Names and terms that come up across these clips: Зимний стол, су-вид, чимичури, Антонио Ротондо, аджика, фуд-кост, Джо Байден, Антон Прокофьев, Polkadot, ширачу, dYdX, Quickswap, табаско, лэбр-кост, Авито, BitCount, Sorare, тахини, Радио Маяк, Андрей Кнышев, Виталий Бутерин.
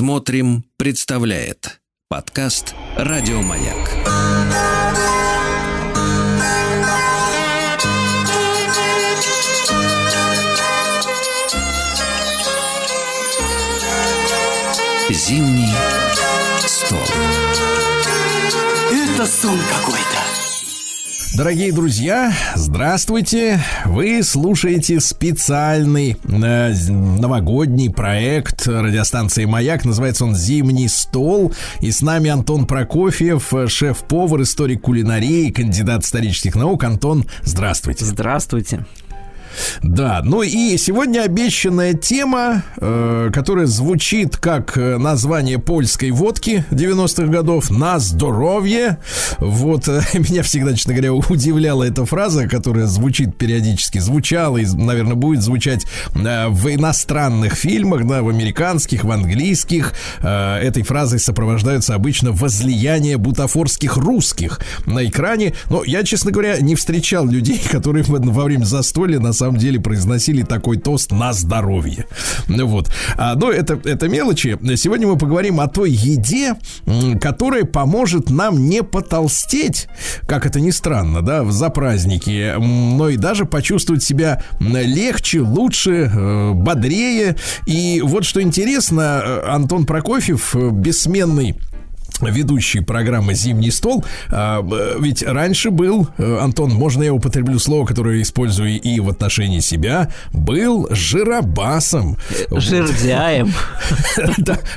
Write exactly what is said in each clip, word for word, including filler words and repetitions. Смотрим, представляет подкаст «Радио Маяк». Зимний стол. Это сон какой-то. Дорогие друзья, здравствуйте! Вы слушаете специальный э, новогодний проект радиостанции «Маяк». Называется он «Зимний стол». И с нами Антон Прокофьев, шеф-повар, историк кулинарии, кандидат исторических наук. Антон, здравствуйте! Здравствуйте! Да, ну и сегодня обещанная тема, э, которая звучит как название польской водки девяностых годов «На здоровье». Вот э, меня всегда, честно говоря, удивляла эта фраза, которая звучит периодически, звучала и, наверное, будет звучать э, в иностранных фильмах, да, в американских, в английских. Э, этой фразой сопровождаются обычно возлияния бутафорских русских на экране. Но я, честно говоря, не встречал людей, которые во время застолья на самом деле произносили такой тост «на здоровье». Вот. А, но это, это мелочи. Сегодня мы поговорим о той еде, которая поможет нам не потолстеть, как это ни странно, да, за праздники, но и даже почувствовать себя легче, лучше, бодрее. И вот что интересно, Антон Прокофьев, бессменный ведущий программы «Зимний стол», ведь раньше был, Антон, можно я употреблю слово, которое я использую и в отношении себя, был жиробасом. Жирдяем.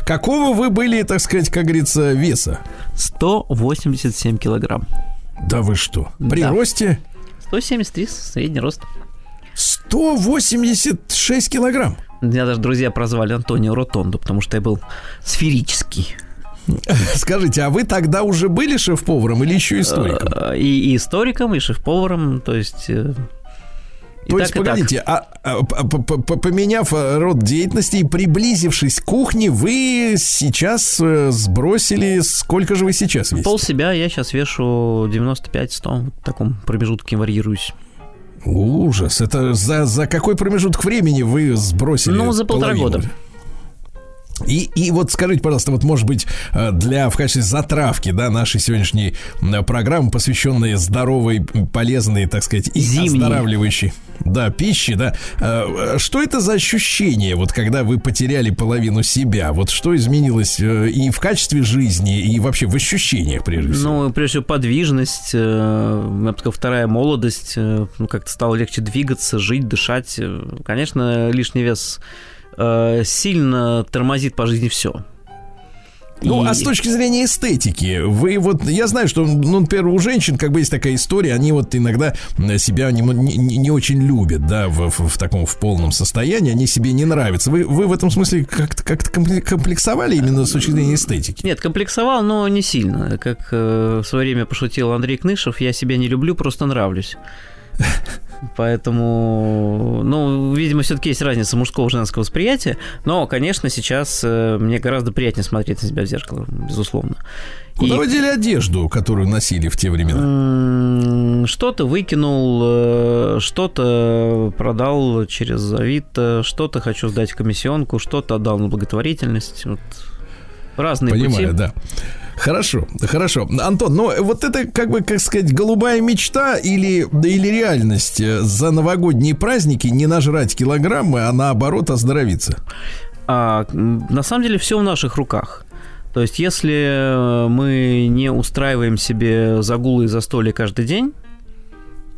Какого вы были, так сказать, как говорится, веса? сто восемьдесят семь килограмм. Да вы что? При росте? сто семьдесят три, средний рост. сто восемьдесят шесть килограмм? Меня даже друзья прозвали Антонио Ротондо, потому что я был сферический. Скажите, а вы тогда уже были шеф-поваром или еще историком? И, и историком, и шеф-поваром, то есть... И то так, есть, погодите, а, а, поменяв род деятельности и приблизившись к кухне, вы сейчас сбросили... Сколько же вы сейчас весите? Пол себя, я сейчас вешу девяносто пять - сто, в таком промежутке варьируюсь. Ужас, это за, за какой промежуток времени вы сбросили? Ну, за полтора половину? года. И, и вот скажите, пожалуйста, вот, может быть, для, в качестве затравки, да, нашей сегодняшней программы, посвященной здоровой, полезной, так сказать, и Зимней. оздоравливающей, да, пищи, да, что это за ощущение, вот, когда вы потеряли половину себя? Вот что изменилось и в качестве жизни, и вообще в ощущениях, прежде всего? Ну, прежде всего, подвижность, я бы сказал, вторая молодость, ну, как-то стало легче двигаться, жить, дышать. Конечно, лишний вес сильно тормозит по жизни все. Ну, и... а с точки зрения эстетики, вы вот, я знаю, что, ну, например, у женщин как бы есть такая история, они вот иногда себя не, не, не очень любят, да, в, в, в таком, в полном состоянии, они себе не нравятся. Вы, вы в этом смысле как-то, как-то комплексовали именно с точки зрения эстетики? Нет, комплексовал, но не сильно. Как э, в свое время пошутил Андрей Кнышев, я себя не люблю, просто нравлюсь. Поэтому, ну, видимо, все-таки есть разница мужского и женского восприятия. Но, конечно, сейчас мне гораздо приятнее смотреть на себя в зеркало, безусловно. Куда и... вы дели одежду, которую носили в те времена? Что-то выкинул, что-то продал через Авито, что-то хочу сдать в комиссионку, что-то отдал на благотворительность. Вот. Разные Понимаю, пути. Понимаю, да. Хорошо, хорошо. Антон, но вот это, как бы, как сказать, голубая мечта или, или реальность? За новогодние праздники не нажрать килограммы, а наоборот оздоровиться? А, на самом деле все в наших руках. То есть если мы не устраиваем себе загулы и застолья каждый день,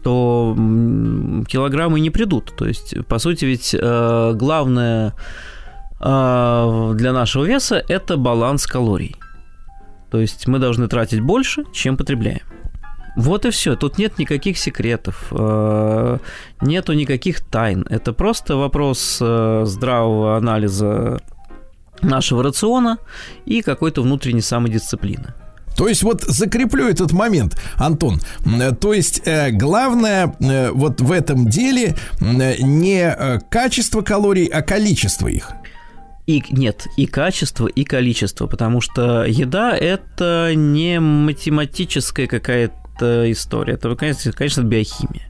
то килограммы не придут. То есть, по сути, ведь главное для нашего веса это баланс калорий. То есть мы должны тратить больше, чем потребляем. Вот и все. Тут нет никаких секретов, нету никаких тайн. Это просто вопрос здравого анализа нашего рациона и какой-то внутренней самодисциплины. То есть вот закреплю этот момент, Антон. То есть главное вот в этом деле не качество калорий, а количество их. И, нет, и качество, и количество, потому что еда – это не математическая какая-то история, это, конечно, конечно, биохимия.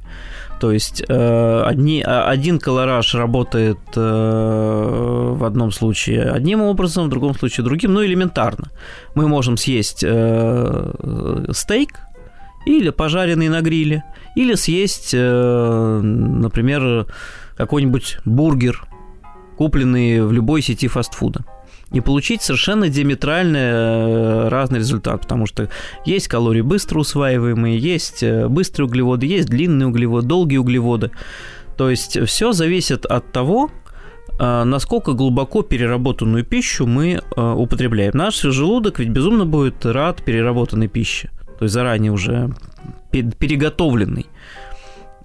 То есть э, одни, один колораж работает э, в одном случае одним образом, в другом случае другим, ну элементарно. Мы можем съесть э, стейк или пожаренный на гриле, или съесть, э, например, какой-нибудь бургер, купленный в любой сети фастфуда. И получить совершенно диаметрально разный результат, потому что есть калории быстро усваиваемые, есть быстрые углеводы, есть длинные углеводы, долгие углеводы. То есть все зависит от того, насколько глубоко переработанную пищу мы употребляем. Наш желудок ведь безумно будет рад переработанной пище, то есть заранее уже переготовленной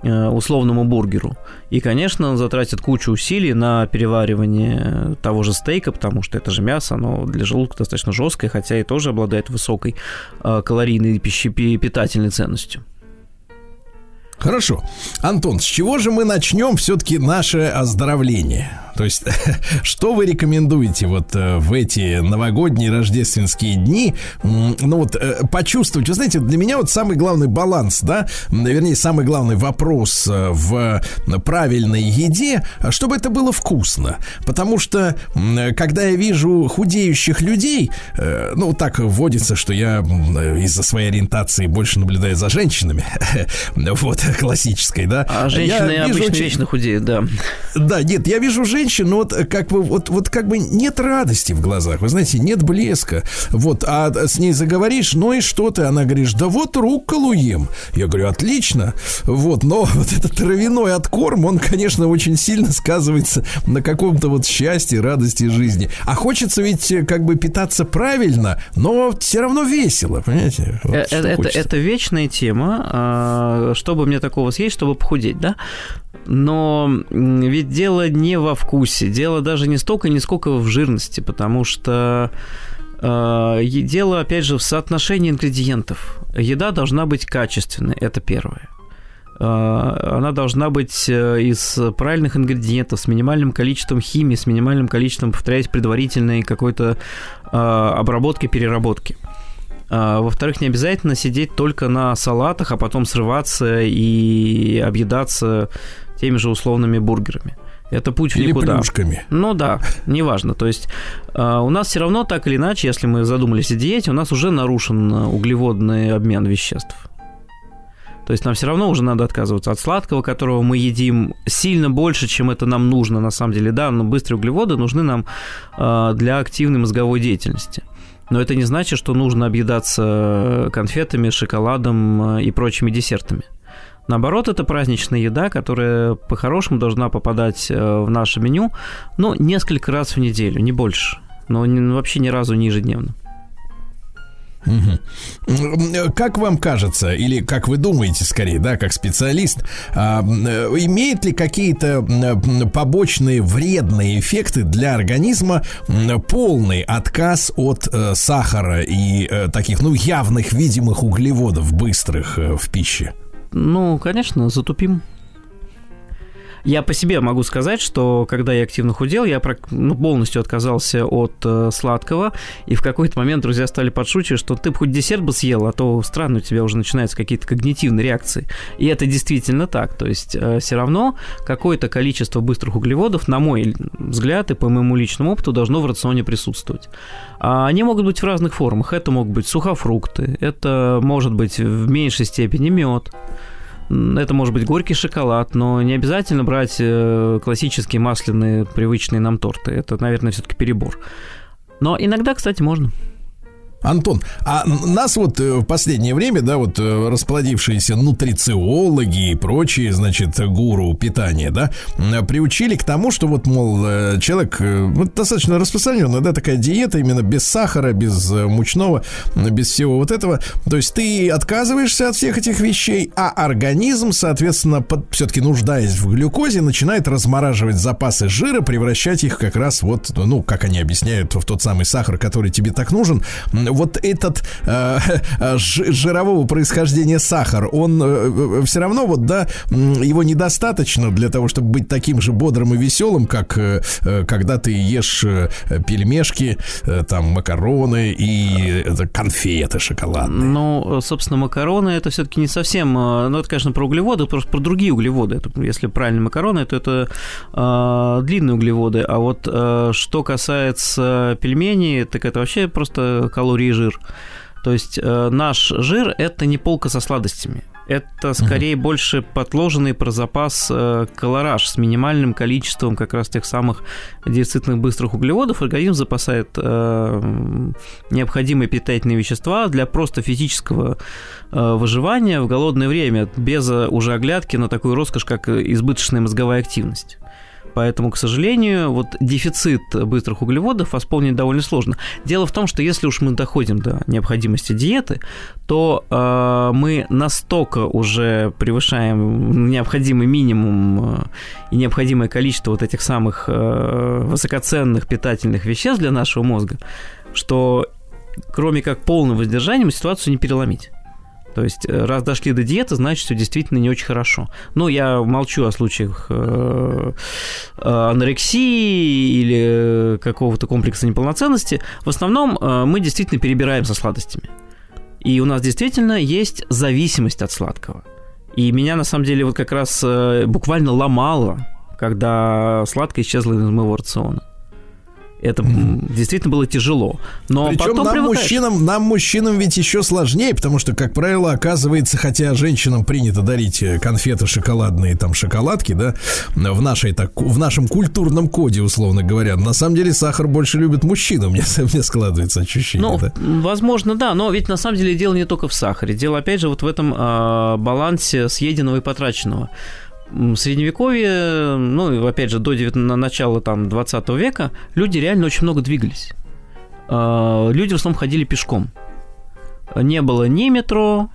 условному бургеру. И, конечно, он затратит кучу усилий на переваривание того же стейка, потому что это же мясо, оно для желудка достаточно жесткое, хотя и тоже обладает высокой калорийной пищепитательной ценностью. Хорошо. Антон, с чего же мы начнем все-таки наше оздоровление? То есть, что вы рекомендуете вот в эти новогодние рождественские дни, ну вот, почувствовать? Вы знаете, для меня вот самый главный баланс, да, вернее, самый главный вопрос в правильной еде, чтобы это было вкусно. Потому что, когда я вижу худеющих людей, ну, так вводится, что я из-за своей ориентации больше наблюдаю за женщинами, вот, классической, да. А женщины обычно очень... вечно худеют, да. Да, нет, я вижу женщин, но вот как бы вот, вот как бы нет радости в глазах, вы знаете, нет блеска. Вот, а с ней заговоришь, ну и что ты? Она говоришь, да вот рукколу ем. Я говорю, отлично. Вот, но вот этот травяной откорм, он, конечно, очень сильно сказывается на каком-то вот счастье, радости жизни. А хочется ведь как бы питаться правильно, но все равно весело, понимаете? Вот это, это, это вечная тема. Чтобы мне такого съесть, чтобы похудеть, да? Но ведь дело не во вкусе, дело даже не столько, не сколько в жирности, потому что э, дело, опять же, в соотношении ингредиентов. Еда должна быть качественной, это первое. Э, она должна быть из правильных ингредиентов, с минимальным количеством химии, с минимальным количеством, повторяюсь, предварительной какой-то э, обработки, переработки. Во-вторых, не обязательно сидеть только на салатах, а потом срываться и объедаться теми же условными бургерами. Это путь в никуда. Или плюшками. Ну да, неважно. То есть у нас все равно так или иначе, если мы задумались о диете, у нас уже нарушен углеводный обмен веществ. То есть нам все равно уже надо отказываться от сладкого, которого мы едим сильно больше, чем это нам нужно на самом деле. Да, но быстрые углеводы нужны нам для активной мозговой деятельности. Но это не значит, что нужно объедаться конфетами, шоколадом и прочими десертами. Наоборот, это праздничная еда, которая по-хорошему должна попадать в наше меню, ну, несколько раз в неделю, не больше, но вообще ни разу не ежедневно. Угу. Как вам кажется, или как вы думаете, скорее, да, как специалист, а, имеет ли какие-то побочные вредные эффекты для организма полный отказ от э, сахара и э, таких, ну, явных видимых углеводов быстрых э, в пище? Ну, конечно, затупим. Я по себе могу сказать, что когда я активно худел, я полностью отказался от э, сладкого, и в какой-то момент друзья стали подшучивать, что ты бы хоть десерт бы съел, а то странно, у тебя уже начинаются какие-то когнитивные реакции. И это действительно так, то есть э, все равно какое-то количество быстрых углеводов, на мой взгляд и по моему личному опыту, должно в рационе присутствовать. А они могут быть в разных формах, это могут быть сухофрукты, это может быть в меньшей степени мед. Это может быть горький шоколад, но не обязательно брать классические масляные, привычные нам торты. Это, наверное, все-таки перебор. Но иногда, кстати, можно. Антон, а нас вот в последнее время, да, вот расплодившиеся нутрициологи и прочие, значит, гуру питания, да, приучили к тому, что вот, мол, человек, вот достаточно распространенная, да, такая диета именно без сахара, без мучного, без всего вот этого. То есть ты отказываешься от всех этих вещей, а организм, соответственно, под, все-таки нуждаясь в глюкозе, начинает размораживать запасы жира, превращать их как раз вот, ну, как они объясняют, в тот самый сахар, который тебе так нужен, вот этот э, ж, жирового происхождения сахар, он э, все равно вот, да, его недостаточно для того, чтобы быть таким же бодрым и веселым, как э, когда ты ешь пельмешки, э, там, макароны и э, конфеты шоколадные. Ну, собственно, макароны это все-таки не совсем, ну, это, конечно, про углеводы, просто про другие углеводы. Это, если правильно макароны, то это э, длинные углеводы, а вот э, что касается пельменей, так это вообще просто калории и жир. То есть э, наш жир – это не полка со сладостями. Это скорее mm-hmm. больше подложенный про запас э, колораж с минимальным количеством как раз тех самых дефицитных быстрых углеводов. Организм запасает э, необходимые питательные вещества для просто физического э, выживания в голодное время, без уже оглядки на такую роскошь, как избыточная мозговая активность. Поэтому, к сожалению, вот дефицит быстрых углеводов восполнить довольно сложно. Дело в том, что если уж мы доходим до необходимости диеты, то э, мы настолько уже превышаем необходимый минимум и необходимое количество вот этих самых э, высокоценных питательных веществ для нашего мозга, что кроме как полным воздержанием ситуацию не переломить. То есть, раз дошли до диеты, значит, все действительно не очень хорошо. Ну, я молчу о случаях анорексии или какого-то комплекса неполноценности. В основном мы действительно перебираем со сладостями. И у нас действительно есть зависимость от сладкого. И меня, на самом деле, вот как раз буквально ломало, когда сладкое исчезло из моего рациона. Это mm-hmm. действительно было тяжело. Но причем потом нам мужчинам, нам, мужчинам, ведь еще сложнее, потому что, как правило, оказывается, хотя женщинам принято дарить конфеты шоколадные, там, шоколадки, да, в, нашей, так, в нашем культурном коде, условно говоря, на самом деле сахар больше любит мужчина, у меня, мне складывается ощущение. Ну, да. Возможно, да, но ведь на самом деле дело не только в сахаре. Дело, опять же, вот в этом э, балансе съеденного и потраченного. В Средневековье, ну, опять же, до начала там, двадцатого века люди реально очень много двигались. Люди в основном ходили пешком. Не было ни метро,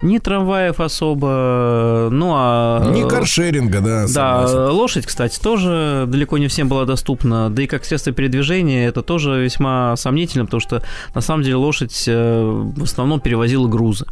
ни трамваев особо, ну, а... Ни каршеринга, да. Да, лошадь, кстати, тоже далеко не всем была доступна, да и как средство передвижения это тоже весьма сомнительно, потому что, на самом деле, лошадь в основном перевозила грузы.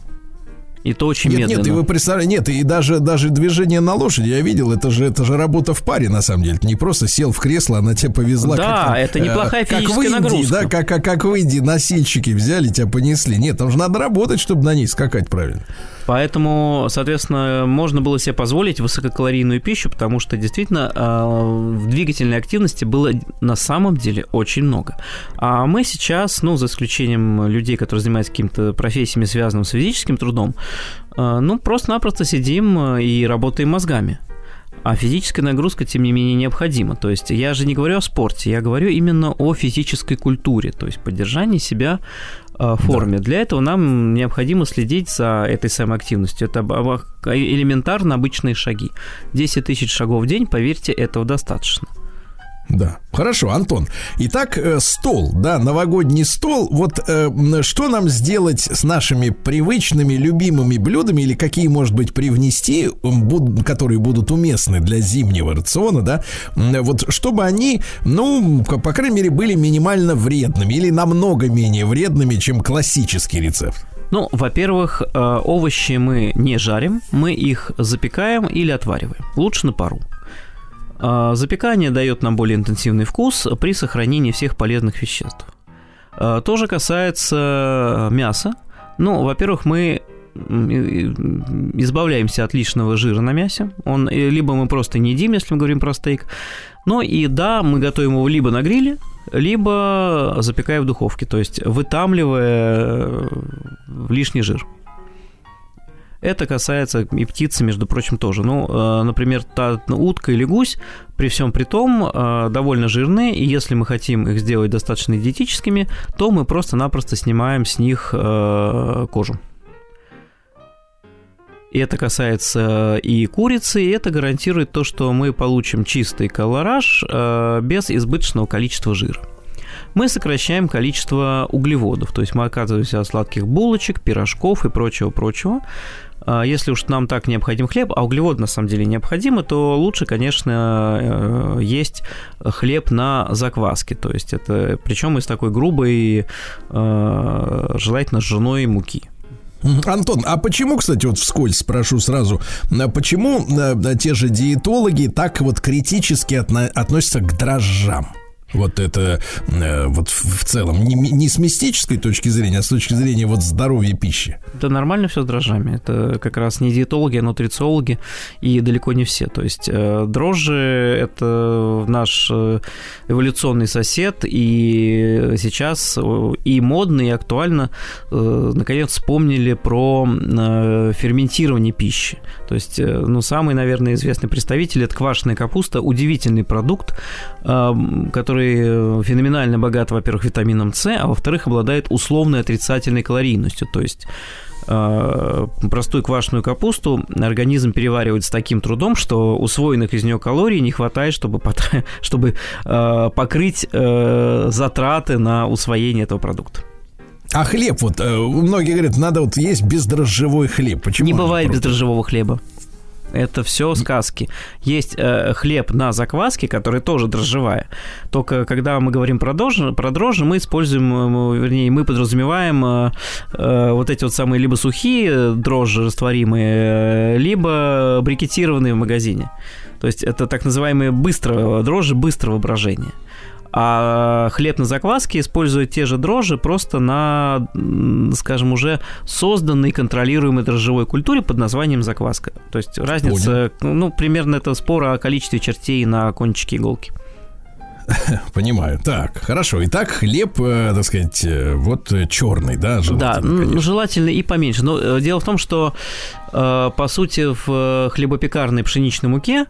И то очень нет, медленно. Нет, и вы представляете, нет, и даже, даже движение на лошади, я видел, это же, это же работа в паре, на самом деле. Ты не просто сел в кресло, она тебя повезла. Да, как, это неплохая э, физическая как в Индии, нагрузка. Да, как, как, как в Индии носильщики взяли, тебя понесли. Нет, там же надо работать, чтобы на ней скакать правильно. Поэтому, соответственно, можно было себе позволить высококалорийную пищу, потому что действительно э, в двигательной активности было на самом деле очень много. А мы сейчас, ну, за исключением людей, которые занимаются какими-то профессиями, связанными с физическим трудом, э, ну, просто-напросто сидим и работаем мозгами. А физическая нагрузка, тем не менее, необходима. То есть я же не говорю о спорте, я говорю именно о физической культуре, то есть поддержании себя в форме. Да. Для этого нам необходимо следить за этой самой активностью. Это элементарно обычные шаги. десять тысяч шагов в день, поверьте, этого достаточно. Да, хорошо, Антон. Итак, стол, да, новогодний стол. Вот э, что нам сделать с нашими привычными, любимыми блюдами или какие, может быть, привнести, буд- которые будут уместны для зимнего рациона, да? Вот чтобы они, ну, по крайней мере, были минимально вредными или намного менее вредными, чем классический рецепт. Ну, во-первых, овощи мы не жарим, мы их запекаем или отвариваем. Лучше на пару. Запекание дает нам более интенсивный вкус при сохранении всех полезных веществ. То же касается мяса. Ну, во-первых, мы избавляемся от лишнего жира на мясе. Он, либо мы просто не едим, если мы говорим про стейк. Но и да, мы готовим его либо на гриле, либо запекая в духовке, то есть вытамливая лишний жир. Это касается и птицы, между прочим, тоже. Ну, например, та утка или гусь, при всем при том, довольно жирные, и если мы хотим их сделать достаточно диетическими, то мы просто-напросто снимаем с них кожу. И это касается и курицы, и это гарантирует то, что мы получим чистый колораж без избыточного количества жира. Мы сокращаем количество углеводов, то есть мы отказываемся от сладких булочек, пирожков и прочего-прочего. если уж нам так необходим хлеб, а углеводы на самом деле необходимы, то лучше, конечно, есть хлеб на закваске. То есть это, причем из такой грубой, желательно ржаной муки. Антон, а почему, кстати, вот вскользь спрошу сразу, почему те же диетологи так вот критически относятся к дрожжам? Вот это вот в целом не, не с мистической точки зрения, а с точки зрения вот здоровья пищи. Да нормально все с дрожжами. Это как раз не диетологи, а нутрициологи, и далеко не все. То есть дрожжи – это наш эволюционный сосед, и сейчас и модно, и актуально наконец вспомнили про ферментирование пищи. То есть, ну, самый, наверное, известный представитель – это квашеная капуста, удивительный продукт, который феноменально богат, во-первых, витамином С, а во-вторых, обладает условной отрицательной калорийностью. То есть э, простую квашеную капусту организм переваривает с таким трудом, что усвоенных из нее калорий не хватает, чтобы, потра- чтобы э, покрыть э, затраты на усвоение этого продукта. А хлеб, вот, э, многие говорят, надо вот есть бездрожжевой хлеб. Почему? Не бывает просто бездрожжевого хлеба. Это все сказки. Есть э, хлеб на закваске, который тоже дрожжевая. Только когда мы говорим про дрожжи, про дрожжи мы используем, вернее, мы подразумеваем э, э, вот эти вот самые либо сухие дрожжи растворимые, либо брикетированные в магазине. То есть это так называемые быстрые дрожжи быстрого брожения. А хлеб на закваске использует те же дрожжи, просто на, скажем, уже созданной контролируемой дрожжевой культуре под названием закваска. То есть разница, Понял. ну, примерно это спор о количестве чертей на кончике иголки. Понимаю. Так, хорошо. Итак, хлеб, так сказать, вот черный, да, желательно. Да, конечно. Желательно и поменьше. Но дело в том, что, по сути, в хлебопекарной пшеничной муке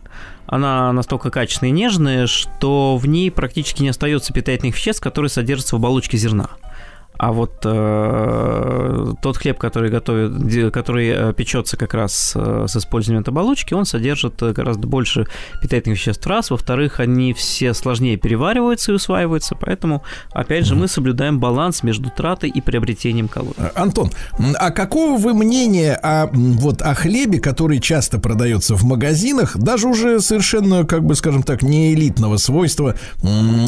она настолько качественная и нежная, что в ней практически не остается питательных веществ, которые содержатся в оболочке зерна. А вот э, тот хлеб, который готовит, который печется как раз с использованием этой оболочки, он содержит гораздо больше питательных веществ, раз. Во-вторых, они все сложнее перевариваются и усваиваются. Поэтому, опять же, мы соблюдаем баланс между тратой и приобретением калорий. Антон, а какого вы мнения о, вот, о хлебе, который часто продается в магазинах, даже уже совершенно, как бы, скажем так, не элитного свойства,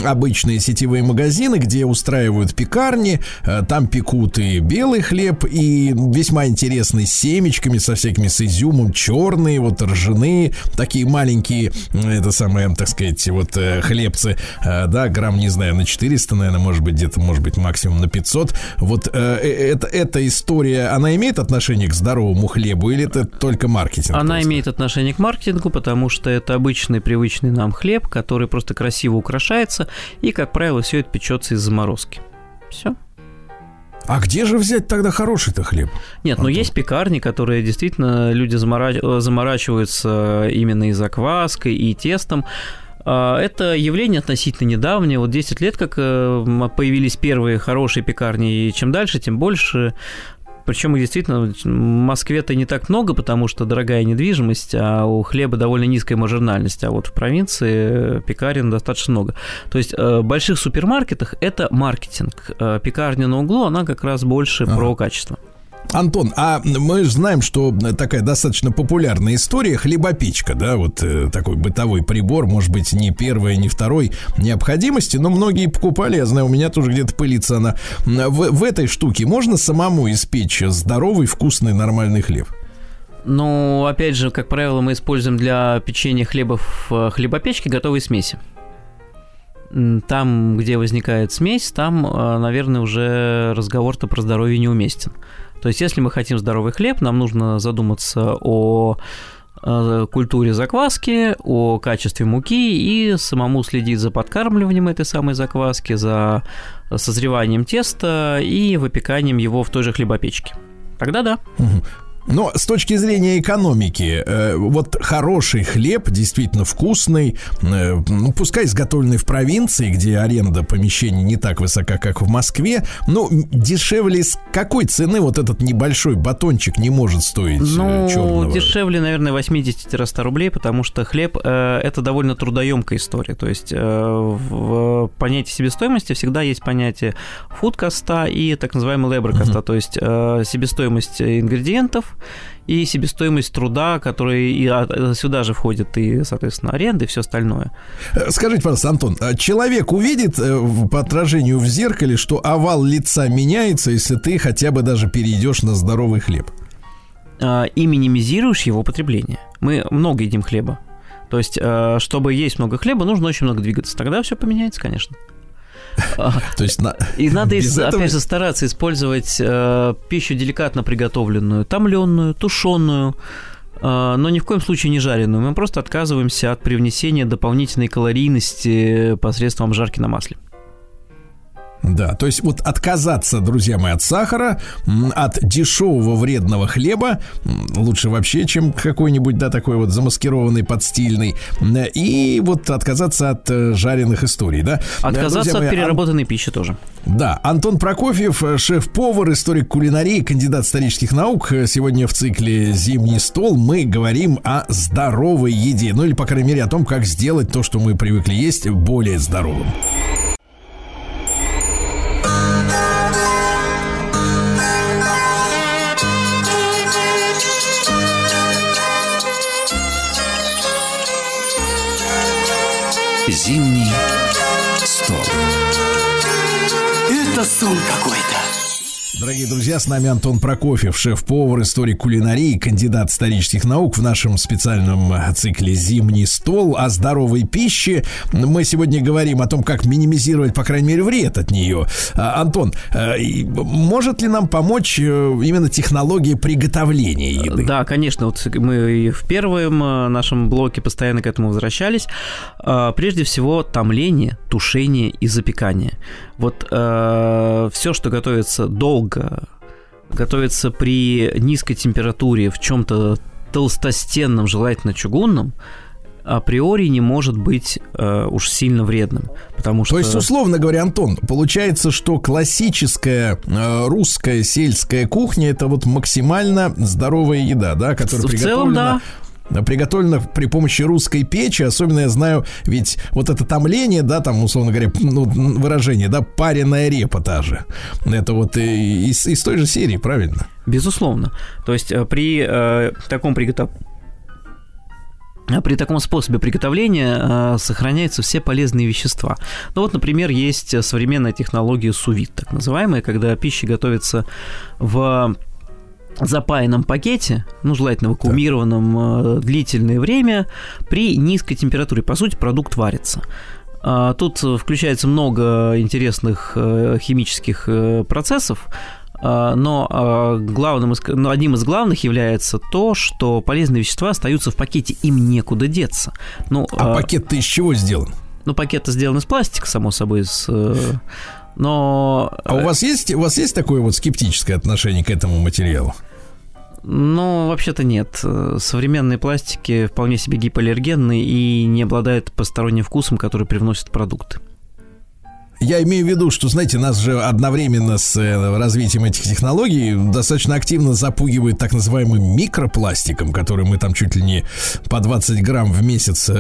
обычные сетевые магазины, где устраивают пекарни, там пекут и белый хлеб, и весьма интересный с семечками, со всякими, с изюмом, черные, вот ржаные, такие маленькие, это самое, так сказать, вот хлебцы, да, грамм, не знаю, на четыреста, наверное, может быть, где-то, может быть, максимум на пятьсот. Вот это, эта история, она имеет отношение к здоровому хлебу или это только маркетинг? Она просто имеет отношение к маркетингу, потому что это обычный, привычный нам хлеб, который просто красиво украшается, и, как правило, все это печется из заморозки. Все. А где же взять тогда хороший-то хлеб? Нет, ну есть пекарни, которые действительно люди замора... заморачиваются именно и закваской, и тестом. Это явление относительно недавнее. Вот десять лет, как появились первые хорошие пекарни, и чем дальше, тем больше. Причем их действительно в Москве-то не так много, потому что дорогая недвижимость, а у хлеба довольно низкая маржинальность, а вот в провинции пекарен достаточно много. То есть в больших супермаркетах это маркетинг. Пекарня на углу, она как раз больше ага. про качество. Антон, а мы же знаем, что такая достаточно популярная история хлебопечка, да, вот э, такой бытовой прибор, может быть, не первой, не второй необходимости, но многие покупали, я знаю, у меня тоже где-то пылится она. В, в этой штуке можно самому испечь здоровый, вкусный, нормальный хлеб? Ну, опять же, как правило, мы используем для печенья хлеба в хлебопечке готовые смеси. Там, где возникает смесь, там, наверное, уже разговор-то про здоровье неуместен. То есть, если мы хотим здоровый хлеб, нам нужно задуматься о культуре закваски, о качестве муки и самому следить за подкармливанием этой самой закваски, за созреванием теста и выпеканием его в той же хлебопечке. Тогда да. Но с точки зрения экономики, э, вот хороший хлеб, действительно вкусный, э, ну, пускай изготовленный в провинции, где аренда помещений не так высока, как в Москве, ну, дешевле с какой цены вот этот небольшой батончик не может стоить ну, черного? Ну, дешевле, наверное, восемьдесят - сто рублей, потому что хлеб э, – это довольно трудоемкая история. То есть э, в понятии себестоимости всегда есть понятие фуд-коста и так называемый лэбр-коста, mm-hmm. то есть э, себестоимость ингредиентов, и себестоимость труда, который и сюда же входит и, соответственно, аренда и все остальное. Скажите, пожалуйста, Антон, человек увидит по отражению в зеркале, что овал лица меняется, если ты хотя бы даже перейдешь на здоровый хлеб? И минимизируешь его потребление. Мы много едим хлеба. То есть, чтобы есть много хлеба, нужно очень много двигаться. Тогда все поменяется, конечно. То есть, и надо, опять же, стараться использовать пищу деликатно приготовленную, томленную, тушеную, но ни в коем случае не жареную. Мы просто отказываемся от привнесения дополнительной калорийности посредством жарки на масле. Да, то есть вот отказаться, друзья мои, от сахара, от дешевого вредного хлеба, лучше вообще, чем какой-нибудь, да, такой вот замаскированный, подстильный, и вот отказаться от жареных историй, да. Отказаться мои, от переработанной Ан... пищи тоже. Да, Антон Прокофьев, шеф-повар, историк кулинарии, кандидат исторических наук. Сегодня в цикле «Зимний стол» мы говорим о здоровой еде, ну или, по крайней мере, о том, как сделать то, что мы привыкли есть, более здоровым. Зимний стол. Это сон какой-то. Дорогие друзья, с нами Антон Прокофьев, шеф-повар, историк кулинарии, кандидат исторических наук в нашем специальном цикле «Зимний стол» о здоровой пище. Мы сегодня говорим о том, как минимизировать, по крайней мере, вред от нее. Антон, может ли нам помочь именно технология приготовления еды? Да, конечно. Вот мы в первом нашем блоке постоянно к этому возвращались. Прежде всего, томление, тушение и запекание. Вот э, все, что готовится долго, готовится при низкой температуре, в чем-то толстостенном, желательно чугунном, априори не может быть э, уж сильно вредным. Потому что... То есть, условно говоря, Антон, получается, что классическая э, русская сельская кухня — это вот максимально здоровая еда, да, которая в приготовлена... целом, да. Приготовлено при помощи русской печи. Особенно я знаю, ведь вот это томление, да, там, условно говоря, ну, выражение, да, пареная репа та же. Это вот из, из той же серии, правильно? Безусловно. То есть при э, таком приготовлении, при таком способе приготовления э, сохраняются все полезные вещества. Ну вот, например, есть современная технология су-вид, так называемая, когда пища готовится в... запаянном пакете, ну, желательно вакуумированном, длительное время при низкой температуре. По сути, продукт варится. Тут включается много интересных химических процессов, но главным, одним из главных является то, что полезные вещества остаются в пакете, им некуда деться. Ну, а пакет-то из чего сделан? Ну, пакет-то сделан из пластика, само собой, из... Но... А у вас есть, у вас есть такое вот скептическое отношение к этому материалу? Ну, вообще-то нет. Современные пластики вполне себе гипоаллергенны и не обладают посторонним вкусом, который привносят продукты. Я имею в виду, что, знаете, нас же одновременно с развитием этих технологий достаточно активно запугивает так называемым микропластиком, который мы там чуть ли не по двадцать грамм в месяц,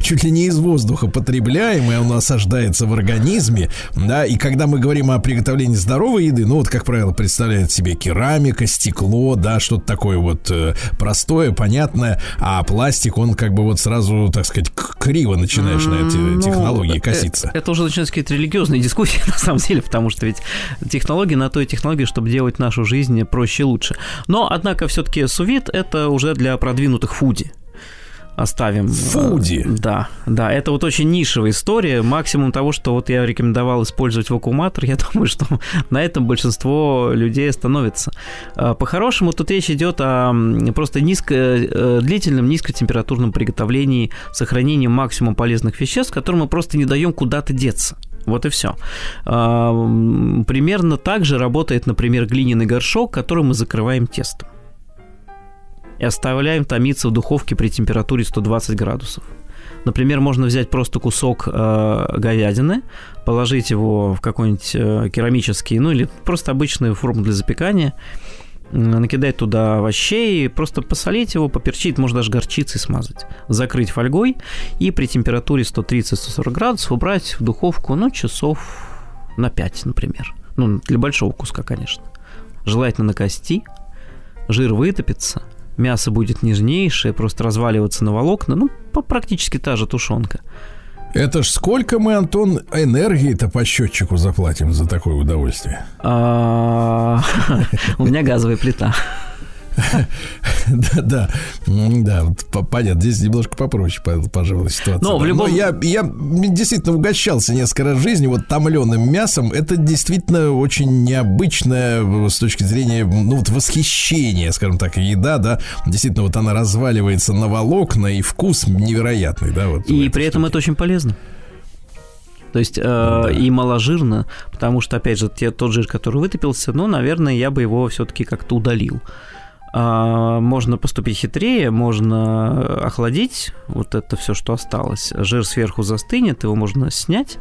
чуть ли не из воздуха потребляем, и он осаждается в организме, да, и когда мы говорим о приготовлении здоровой еды, ну вот, как правило, представляет себе керамика, стекло, да, что-то такое вот простое, понятное, а пластик, он как бы вот сразу, так сказать, криво начинаешь на эти технологии коситься. Это уже начинаются какие-то религиозные дискуссии, на самом деле, потому что ведь технологии на то и технологии, чтобы делать нашу жизнь проще и лучше. Но, однако, все-таки су-вид – это уже для продвинутых фуди. Оставим. Фуди? Да, да, это вот очень нишевая история. Максимум того, что вот я рекомендовал использовать вакууматор, я думаю, что на этом большинство людей остановится. По-хорошему, тут речь идет о просто низко, длительном низкотемпературном приготовлении, сохранении максимума полезных веществ, которым мы просто не даем куда-то деться. Вот и все. Примерно так же работает, например, глиняный горшок, который мы закрываем тестом и оставляем томиться в духовке при температуре сто двадцать градусов. Например, можно взять просто кусок говядины, положить его в какой-нибудь керамический, ну или просто обычную форму для запекания, накидать туда овощей, просто посолить его, поперчить, можно даже горчицей смазать, закрыть фольгой и при температуре сто тридцать - сто сорок градусов убрать в духовку, ну, часов на пять, например. Ну, для большого куска, конечно. Желательно на кости. жир вытопится, мясо будет нежнейшее, просто разваливаться на волокна, ну, практически та же тушенка. Это ж сколько мы, Антон, энергии-то по счетчику заплатим за такое удовольствие? У меня газовая плита. Да, да, да, понятно, здесь немножко попроще, пожалуй, ситуация. Но, да. в любом... Но я, я действительно угощался несколько раз в жизни вот томленым мясом. Это действительно очень необычное с точки зрения, ну, вот восхищения, скажем так, еда, да. Действительно, вот она разваливается на волокна, и вкус невероятный, да, вот. И при этом штуке. Это очень полезно. То есть э, да. и маложирно, потому что, опять же, те, тот жир, который вытопился, ну, наверное, я бы его все-таки как-то удалил. Можно поступить хитрее, можно охладить вот это все, что осталось. Жир сверху застынет, его можно снять,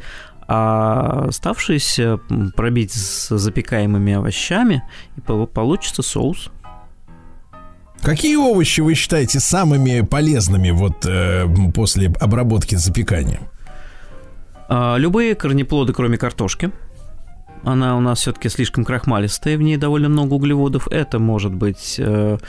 а оставшиеся пробить с запекаемыми овощами, и получится соус. Какие овощи вы считаете самыми полезными вот э, после обработки запекания? Любые корнеплоды, кроме картошки. Она у нас все-таки слишком крахмалистая, в ней довольно много углеводов. Это может быть э,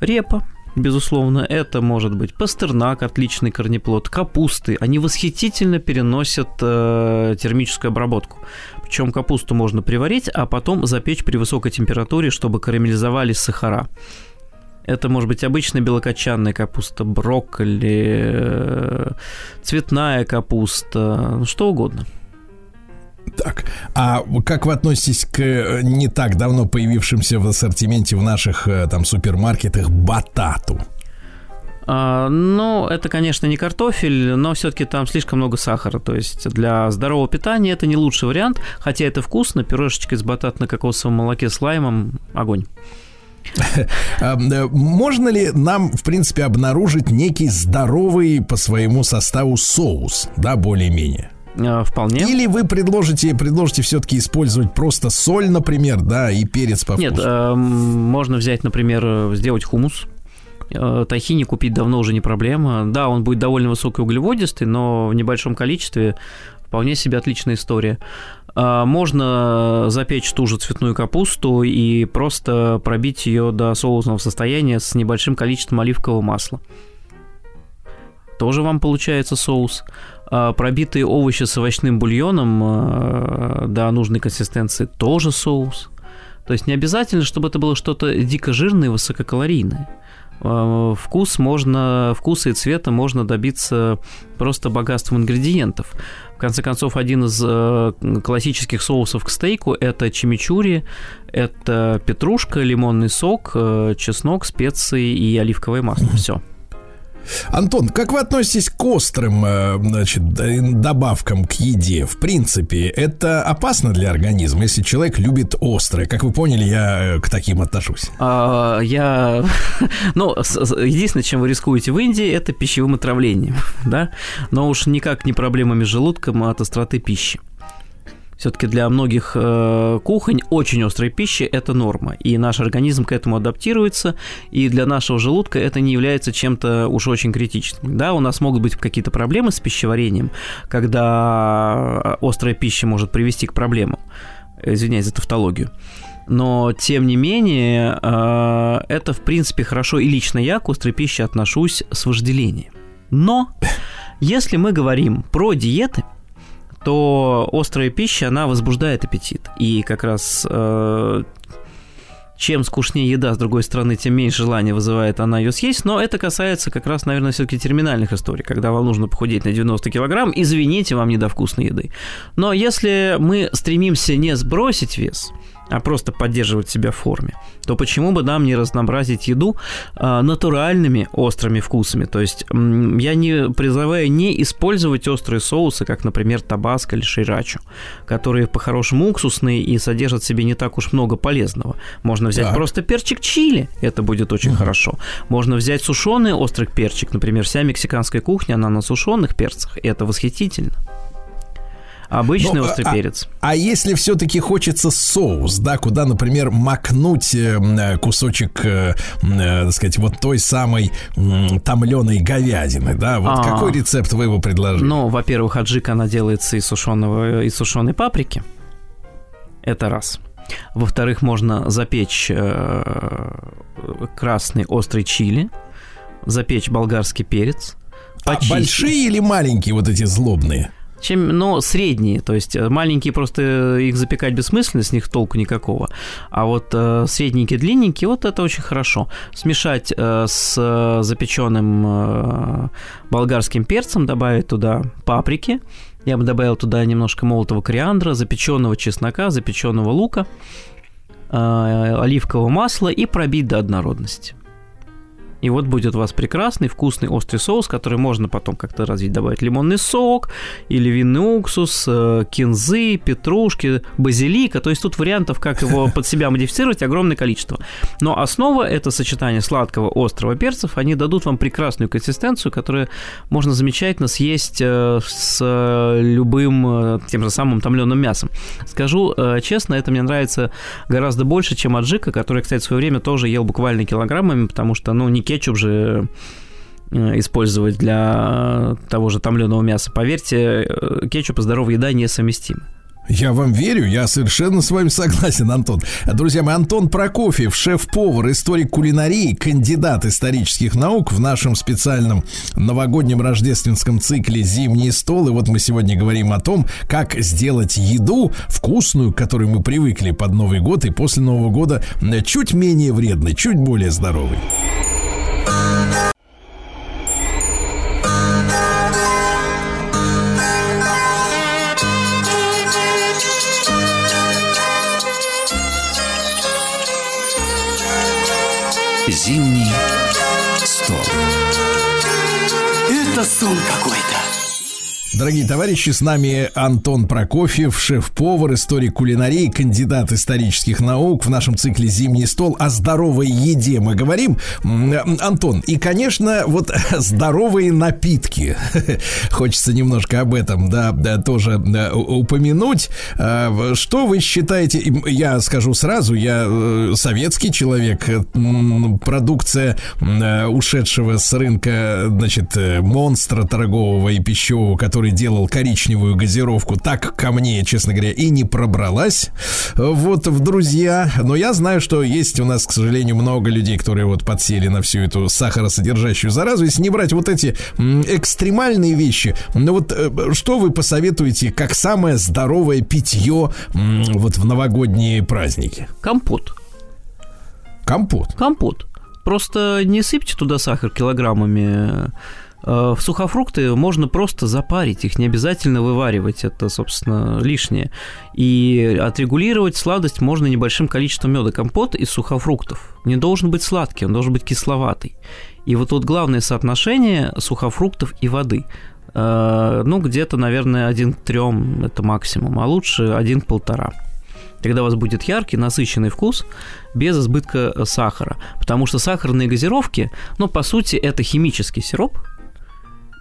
репа, безусловно. Это может быть пастернак, отличный корнеплод, капусты. Они восхитительно переносят э, термическую обработку. Причем капусту можно приварить, а потом запечь при высокой температуре, чтобы карамелизовались сахара. Это может быть обычная белокочанная капуста, брокколи, э, цветная капуста, что угодно. Так, а как вы относитесь к не так давно появившимся в ассортименте в наших там супермаркетах батату? А, ну, это, конечно, не картофель, но все-таки там слишком много сахара. То есть для здорового питания это не лучший вариант, хотя это вкусно. Пирожечки из батат на кокосовом молоке с лаймом – огонь. Можно ли нам, в принципе, обнаружить некий здоровый по своему составу соус, да, более-менее? Вполне. Или вы предложите, предложите все-таки использовать просто соль, например, да, и перец по вкусу? Нет, э, можно взять, например, сделать хумус. Э, тахини купить давно уже не проблема. Да, он будет довольно высокоуглеводистый, но в небольшом количестве вполне себе отличная история. Э, можно запечь ту же цветную капусту и просто пробить ее до соусного состояния с небольшим количеством оливкового масла. Тоже вам получается соус. Пробитые овощи с овощным бульоном до нужной консистенции тоже соус. То есть не обязательно, чтобы это было что-то дико жирное и высококалорийное. Вкус можно, вкуса и цвета можно добиться просто богатством ингредиентов. В конце концов, один из классических соусов к стейку – это чимичури, это петрушка, лимонный сок, чеснок, специи и оливковое масло. Все. Антон, как вы относитесь к острым, значит, добавкам к еде? В принципе, это опасно для организма, если человек любит острое. Как вы поняли, я к таким отношусь. А, я... Ну, единственное, чем вы рискуете в Индии, это пищевым отравлением, да? Но уж никак не проблемами с желудком, а от остроты пищи. Все-таки для многих э, кухонь очень острая пища – это норма, и наш организм к этому адаптируется, и для нашего желудка это не является чем-то уж очень критичным. Да, у нас могут быть какие-то проблемы с пищеварением, когда острая пища может привести к проблемам, извиняюсь за тавтологию. Но, тем не менее, э, это, в принципе, хорошо, и лично я к острой пище отношусь с вожделением. Но если мы говорим про диеты, то острая пища, она возбуждает аппетит. И как раз э, чем скучнее еда, с другой стороны, тем меньше желания вызывает она ее съесть. Но это касается как раз, наверное, все-таки терминальных историй, когда вам нужно похудеть на девяносто килограмм, извините, вам не до вкусной еды. Но если мы стремимся не сбросить вес, а просто поддерживать себя в форме, то почему бы нам не разнообразить еду а, натуральными острыми вкусами? То есть я не призываю не использовать острые соусы, как, например, табаско или ширачу, которые по-хорошему уксусные и содержат в себе не так уж много полезного. Можно взять да. просто перчик чили, это будет очень угу. хорошо. Можно взять сушеный острый перчик, например, вся мексиканская кухня, она на сушеных перцах, и это восхитительно. Обычный Но, острый а, перец. А, а если все-таки хочется соус, да, куда, например, макнуть кусочек, э, э, так сказать, вот той самой э, томленой говядины, да, вот а, какой рецепт вы его предложили? Ну, во-первых, аджика, она делается из сушеного, из сушеной паприки. Это раз. Во-вторых, можно запечь красный острый чили, запечь болгарский перец. Почистить. А большие или маленькие вот эти злобные? Чем, но средние, то есть маленькие просто их запекать бессмысленно, с них толку никакого. А вот э, средненькие, длинненькие, вот это очень хорошо. Смешать э, с запеченным э, болгарским перцем, добавить туда паприки. Я бы добавил туда немножко молотого кориандра, запеченного чеснока, запеченного лука, э, оливкового масла и пробить до однородности. И вот будет у вас прекрасный, вкусный, острый соус, который можно потом как-то развить, добавить лимонный сок или винный уксус, кинзы, петрушки, базилика. То есть тут вариантов, как его под себя модифицировать, огромное количество. Но основа – это сочетание сладкого, острого перцев. Они дадут вам прекрасную консистенцию, которую можно замечательно съесть с любым тем же самым томленым мясом. Скажу честно, это мне нравится гораздо больше, чем аджика, который, кстати, в свое время тоже ел буквально килограммами, потому что, ну, не кетчуп же использовать для того же томленого мяса. Поверьте, кетчуп и здоровая еда несовместимы. Я вам верю, я совершенно с вами согласен, Антон. Друзья мои, Антон Прокофьев, шеф-повар, историк кулинарии, кандидат исторических наук в нашем специальном новогоднем рождественском цикле «Зимний стол». И вот мы сегодня говорим о том, как сделать еду вкусную, к которой мы привыкли под Новый год и после Нового года, чуть менее вредной, чуть более здоровой. Зимний стол. Это сон какой-то. Дорогие товарищи, с нами Антон Прокофьев, шеф-повар, историк кулинарии, кандидат исторических наук. В нашем цикле «Зимний стол» о здоровой еде мы говорим. Антон, и, конечно, вот здоровые напитки. Хочется немножко об этом, да, да, тоже да, упомянуть. Что вы считаете, я скажу сразу, я советский человек, продукция ушедшего с рынка, значит, монстра торгового и пищевого, который делал коричневую газировку, так ко мне, честно говоря, и не пробралась вот в друзья. Но я знаю, что есть у нас, к сожалению, много людей, которые вот подсели на всю эту сахаросодержащую заразу. Если не брать вот эти экстремальные вещи, ну вот что вы посоветуете как самое здоровое питье вот в новогодние праздники? Компот. Компот? Компот. Просто не сыпьте туда сахар килограммами. В сухофрукты можно просто запарить, их не обязательно вываривать, это, собственно, лишнее. И отрегулировать сладость можно небольшим количеством меда. Компот из сухофруктов не должен быть сладкий, он должен быть кисловатый. И вот тут главное соотношение сухофруктов и воды. Ну, где-то, наверное, один к трем это максимум, а лучше один к полтора. Тогда у вас будет яркий, насыщенный вкус, без избытка сахара. Потому что сахарные газировки, ну, по сути, это химический сироп,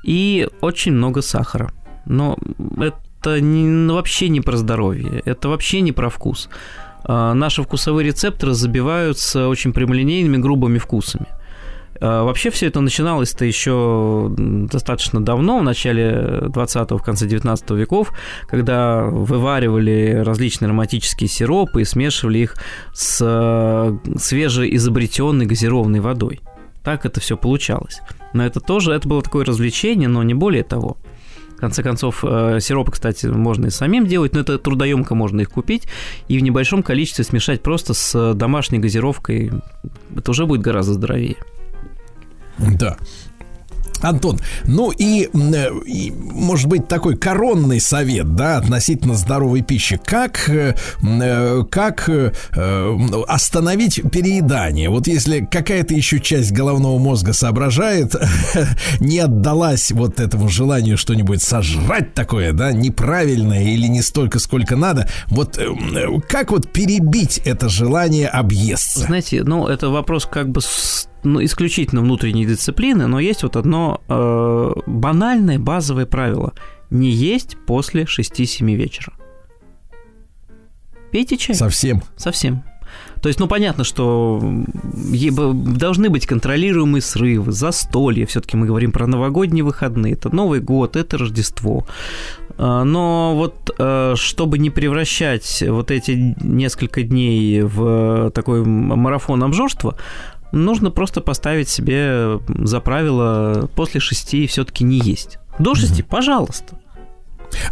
и очень много сахара. Но это не, вообще не про здоровье, это вообще не про вкус. А наши вкусовые рецепторы забиваются очень прямолинейными, грубыми вкусами. А вообще все это начиналось-то еще достаточно давно, в начале двадцатого, в конце девятнадцатого веков, когда вываривали различные ароматические сиропы и смешивали их с свежеизобретенной газированной водой. Так это все получалось. Но это тоже, это было такое развлечение, но не более того. В конце концов, сиропы, кстати, можно и самим делать, но это трудоемко, можно их купить и в небольшом количестве смешать просто с домашней газировкой. Это уже будет гораздо здоровее. Да. Антон, ну и, и, может быть, такой коронный совет, да, относительно здоровой пищи. Как, как остановить переедание? Вот если какая-то еще часть головного мозга соображает, не отдалась вот этому желанию что-нибудь сожрать такое, да, неправильное или не столько, сколько надо. Вот как вот перебить это желание объесться? Знаете, ну, это вопрос как бы... Ну, исключительно внутренней дисциплины, но есть вот одно э, банальное базовое правило. Не есть после шести-семи вечера. Пейте чай. Совсем. Совсем. То есть, ну, понятно, что должны быть контролируемые срывы, застолья. Все-таки мы говорим про новогодние выходные. Это Новый год, это Рождество. Но вот чтобы не превращать вот эти несколько дней в такой марафон обжорства, нужно просто поставить себе за правило после шести все-таки не есть. До шести, пожалуйста.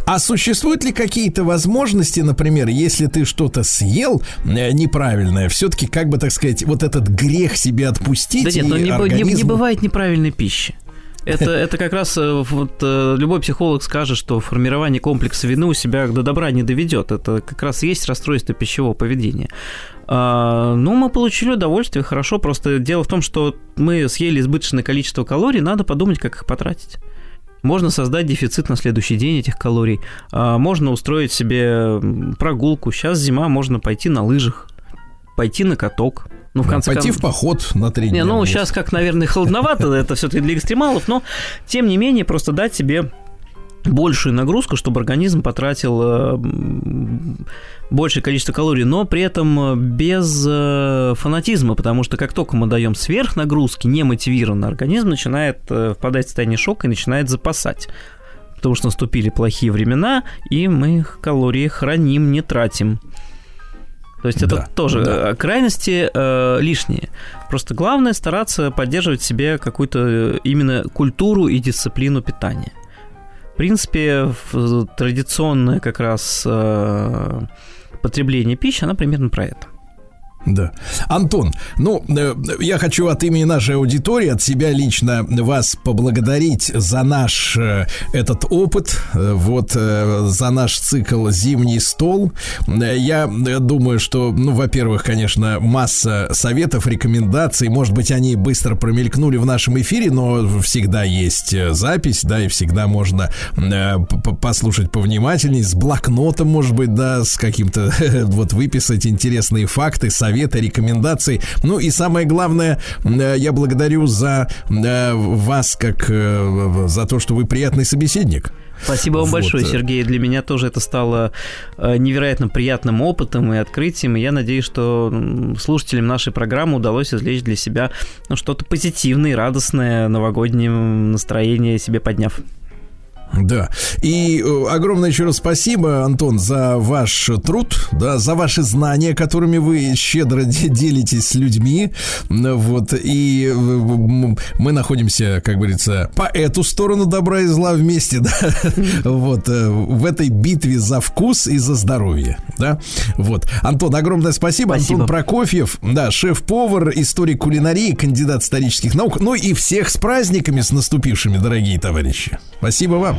А существуют ли какие-то возможности, например, если ты что-то съел неправильное, все-таки, как бы, так сказать, вот этот грех себе отпустить? Да нет, но не, организм... не, не бывает неправильной пищи. Это, это как раз вот, любой психолог скажет, что формирование комплекса вины у себя до добра не доведет. Это как раз есть расстройство пищевого поведения. А, ну, мы получили удовольствие, хорошо. Просто дело в том, что мы съели избыточное количество калорий, надо подумать, как их потратить. Можно создать дефицит на следующий день этих калорий. А, можно устроить себе прогулку. Сейчас зима, можно пойти на лыжах, пойти на каток. Ну, в конце пойти кон... в поход на три дня. Не, ну, сейчас, как, наверное, холодновато, это все-таки для экстремалов, но, тем не менее, просто дать себе большую нагрузку, чтобы организм потратил большее количество калорий, но при этом без фанатизма, потому что как только мы даем сверхнагрузки, немотивированно, организм начинает впадать в состояние шока и начинает запасать, потому что наступили плохие времена, и мы их калории храним, не тратим. То есть это да, тоже да. крайности э, лишние. Просто главное стараться поддерживать в себе какую-то именно культуру и дисциплину питания. В принципе, традиционное как раз э, потребление пищи, оно примерно про это. Да. Антон, ну, я хочу от имени нашей аудитории, от себя лично вас поблагодарить за наш этот опыт, вот, за наш цикл «Зимний стол». Я думаю, что, ну, во-первых, конечно, масса советов, рекомендаций, может быть, они быстро промелькнули в нашем эфире, но всегда есть запись, да, и всегда можно послушать повнимательнее, с блокнотом, может быть, да, с каким-то, вот, выписать интересные факты, советы. Советы, рекомендации. Ну и самое главное, я благодарю за вас, как за то, что вы приятный собеседник. Спасибо вам вот. большое, Сергей. Для меня тоже это стало невероятно приятным опытом и открытием. И я надеюсь, что слушателям нашей программы удалось извлечь для себя ну, что-то позитивное и радостное, новогоднее настроение себе подняв. Да, и огромное еще раз спасибо, Антон, за ваш труд, да, за ваши знания, которыми вы щедро делитесь с людьми, вот, и мы находимся, как говорится, по эту сторону добра и зла вместе, да, вот, в этой битве за вкус и за здоровье, да, вот. Антон, огромное спасибо, спасибо. Антон Прокофьев, да, шеф-повар, историк кулинарии, кандидат исторических наук, ну и всех с праздниками, с наступившими, дорогие товарищи, спасибо вам.